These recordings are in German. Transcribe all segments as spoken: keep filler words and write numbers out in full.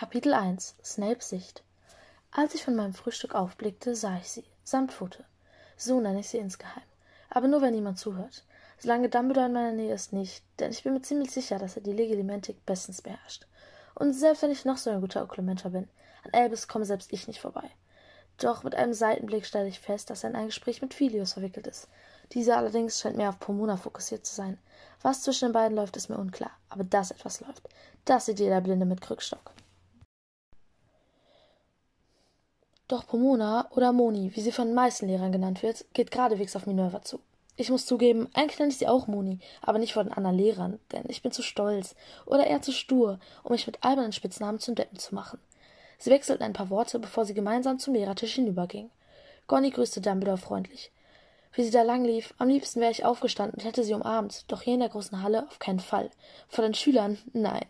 Kapitel eins Snapes Sicht. Als ich von meinem Frühstück aufblickte, sah ich sie, Sandpfote. So nenne ich sie insgeheim. Aber nur, wenn niemand zuhört. Solange Dumbledore in meiner Nähe ist, nicht, denn ich bin mir ziemlich sicher, dass er die Legilimentik bestens beherrscht. Und selbst wenn ich noch so ein guter Okkulementer bin, an Albus komme selbst ich nicht vorbei. Doch mit einem Seitenblick stelle ich fest, dass er in ein Gespräch mit Filius verwickelt ist. Dieser allerdings scheint mehr auf Pomona fokussiert zu sein. Was zwischen den beiden läuft, ist mir unklar, aber dass etwas läuft. Das sieht jeder Blinde mit Krückstock. Doch Pomona, oder Moni, wie sie von den meisten Lehrern genannt wird, geht geradewegs auf Minerva zu. Ich muss zugeben, eigentlich nenne ich sie auch Moni, aber nicht von den anderen Lehrern, denn ich bin zu stolz oder eher zu stur, um mich mit albernen Spitznamen zum Deppen zu machen. Sie wechselten ein paar Worte, bevor sie gemeinsam zum Lehrertisch hinübergingen. Gorni grüßte Dumbledore freundlich. Wie sie da lang lief, am liebsten wäre ich aufgestanden und hätte sie umarmt, doch hier in der großen Halle auf keinen Fall. Vor den Schülern, nein.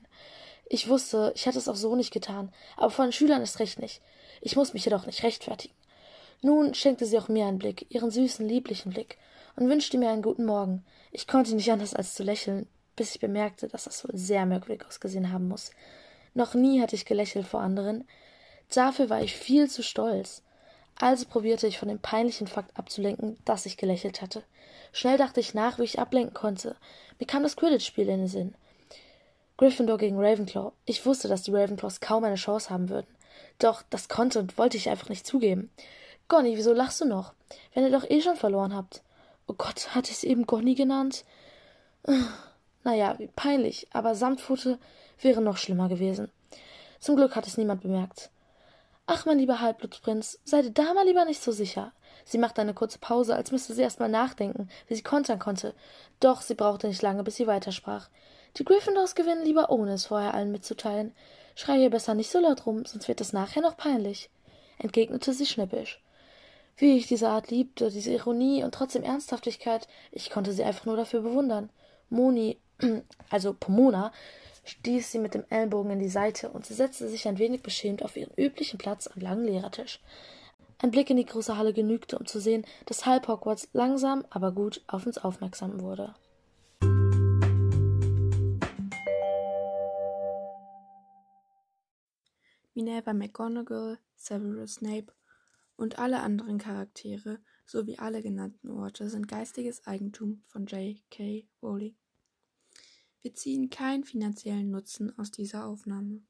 Ich wusste, ich hätte es auch so nicht getan, aber vor den Schülern ist recht nicht. Ich muss mich jedoch nicht rechtfertigen. Nun schenkte sie auch mir einen Blick, ihren süßen, lieblichen Blick, und wünschte mir einen guten Morgen. Ich konnte nicht anders als zu lächeln, bis ich bemerkte, dass das wohl sehr merkwürdig ausgesehen haben muss. Noch nie hatte ich gelächelt vor anderen. Dafür war ich viel zu stolz. Also probierte ich, von dem peinlichen Fakt abzulenken, dass ich gelächelt hatte. Schnell dachte ich nach, wie ich ablenken konnte. Mir kam das Quidditch-Spiel in den Sinn. Gryffindor gegen Ravenclaw. Ich wusste, dass die Ravenclaws kaum eine Chance haben würden. Doch das konnte und wollte ich einfach nicht zugeben. Gorni, wieso lachst du noch? Wenn ihr doch eh schon verloren habt. Oh Gott, hatte ich es eben Gorni genannt? Naja, wie peinlich, aber Sandpfote wäre noch schlimmer gewesen. Zum Glück hat es niemand bemerkt. Ach, mein lieber Halbblutprinz, sei dir da mal lieber nicht so sicher. Sie machte eine kurze Pause, als müsste sie erst mal nachdenken, wie sie kontern konnte. Doch sie brauchte nicht lange, bis sie weitersprach. Die Gryffindors gewinnen lieber, ohne es vorher allen mitzuteilen. Schrei hier besser nicht so laut rum, sonst wird es nachher noch peinlich, entgegnete sie schnippisch. Wie ich diese Art liebte, diese Ironie und trotzdem Ernsthaftigkeit, ich konnte sie einfach nur dafür bewundern. Moni, also Pomona, stieß sie mit dem Ellenbogen in die Seite und sie setzte sich ein wenig beschämt auf ihren üblichen Platz am langen Lehrertisch. Ein Blick in die große Halle genügte, um zu sehen, dass halb Hogwarts langsam, aber gut auf uns aufmerksam wurde. Minerva McGonagall, Severus Snape und alle anderen Charaktere sowie alle genannten Orte sind geistiges Eigentum von J K Rowling. Wir ziehen keinen finanziellen Nutzen aus dieser Aufnahme.